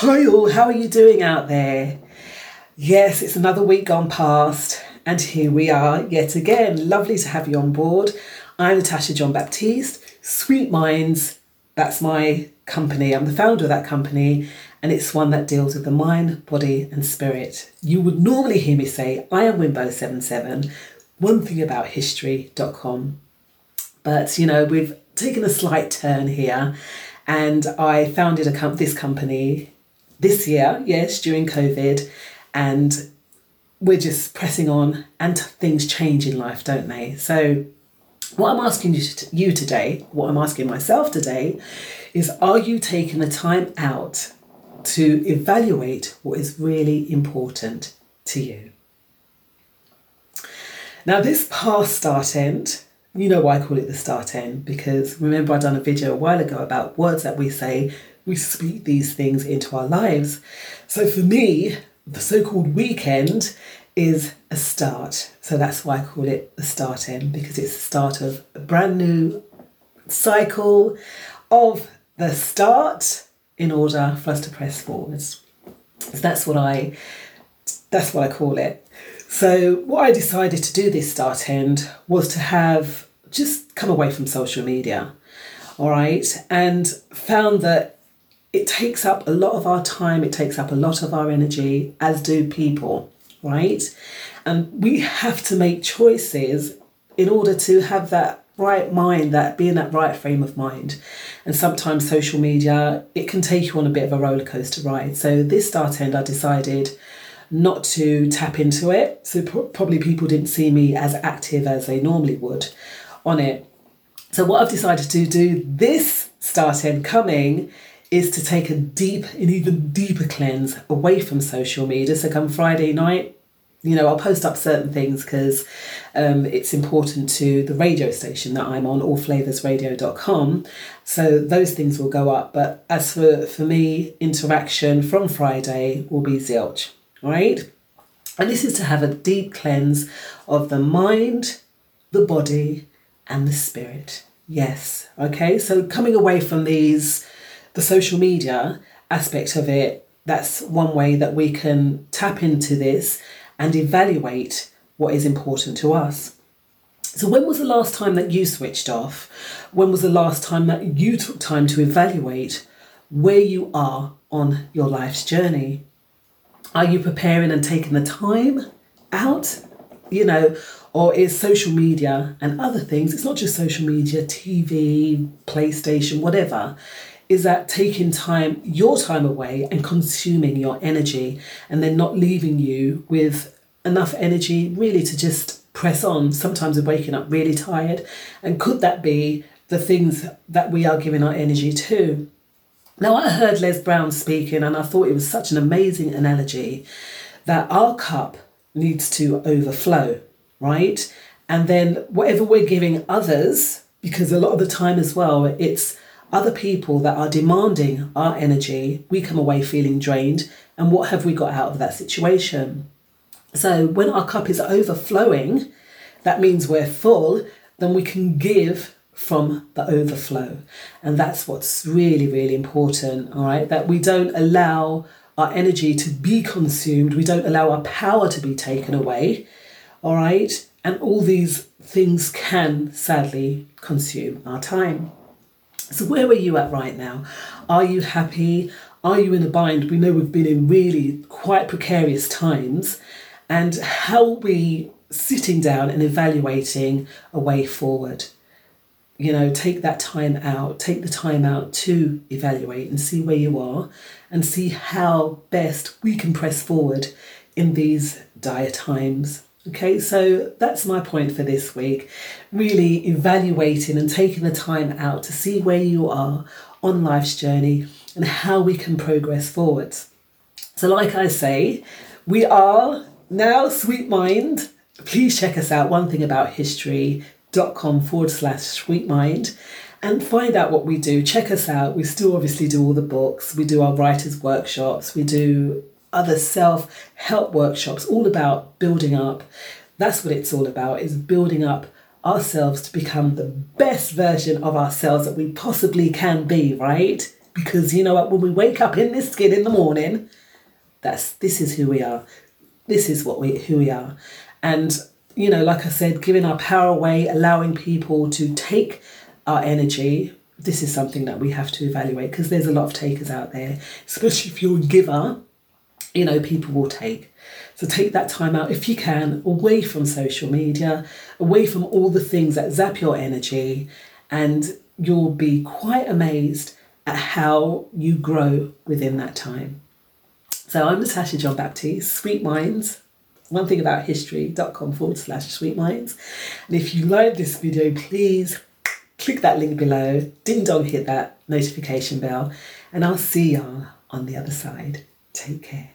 Hi all, how are you doing out there? Yes, it's another week gone past and here we are yet again. Lovely to have you on board. I'm Natasha John-Baptiste, Sweet Minds, that's my company. I'm the founder of that company and it's one that deals with the mind, body and spirit. You would normally hear me say I am Wimbo77, onethingabouthistory.com. But, you know, we've taken a slight turn here and I founded this company this year, yes, during COVID, and we're just pressing on and things change in life, don't they? So what I'm asking you today, what I'm asking myself today is, are you taking the time out to evaluate what is really important to you? Now this past start end, you know why I call it the start end, because remember I done a video a while ago about words that we say. We speak these things into our lives. So for me, the so-called weekend is a start. So that's why I call it the start end, because it's the start of a brand new cycle of the start in order for us to press forwards. So that's what I call it. So what I decided to do this start end was to have just come away from social media, all right, and found that it takes up a lot of our time, it takes up a lot of our energy, as do people, right? And we have to make choices in order to have that right mind, that be in that right frame of mind. And sometimes social media, it can take you on a bit of a roller coaster ride. So this start end, I decided not to tap into it. So probably people didn't see me as active as they normally would on it. So what I've decided to do this start end coming is to take an even deeper cleanse away from social media. So come Friday night, you know, I'll post up certain things because it's important to the radio station that I'm on, allflavoursradio.com. So those things will go up. But as for me, interaction from Friday will be zilch, right? And this is to have a deep cleanse of the mind, the body and the spirit. Yes. Okay. So coming away from the social media aspect of it, that's one way that we can tap into this and evaluate what is important to us. So when was the last time that you switched off? When was the last time that you took time to evaluate where you are on your life's journey? Are you preparing and taking the time out? You know, or is social media and other things, it's not just social media, TV, PlayStation, whatever, is that taking time, your time away and consuming your energy and then not leaving you with enough energy really to just press on. Sometimes we're waking up really tired, and could that be the things that we are giving our energy to? Now I heard Les Brown speaking and I thought it was such an amazing analogy that our cup needs to overflow, right? And then whatever we're giving others, because a lot of the time as well, it's other people that are demanding our energy, we come away feeling drained. And what have we got out of that situation? So when our cup is overflowing, that means we're full, then we can give from the overflow. And that's what's really, really important, all right? That we don't allow our energy to be consumed. We don't allow our power to be taken away, all right? And all these things can sadly consume our time. So where are you at right now? Are you happy? Are you in a bind? We know we've been in really quite precarious times. And how are we sitting down and evaluating a way forward? You know, take that time out. Take the time out to evaluate and see where you are and see how best we can press forward in these dire times. Okay, so that's my point for this week. Really evaluating and taking the time out to see where you are on life's journey and how we can progress forwards. So like I say, we are now Sweet Mind. Please check us out, onethingabouthistory.com/Sweet Mind. And find out what we do. Check us out. We still obviously do all the books. We do our writers' workshops. We do other self-help workshops, all about building up. That's what it's all about, is building up ourselves to become the best version of ourselves that we possibly can be, right? Because you know what, when we wake up in this skin in the morning, this is who we are. This is who we are. And, you know, like I said, giving our power away, allowing people to take our energy, this is something that we have to evaluate, because there's a lot of takers out there. Especially if you're a giver, you know, people will take. So take that time out, if you can, away from social media, away from all the things that zap your energy, and you'll be quite amazed at how you grow within that time. So I'm Natasha John-Baptiste, Sweet Minds, onethingabouthistory.com/Sweet Minds. And if you like this video, please click that link below, ding dong, hit that notification bell, and I'll see y'all on the other side. Take care.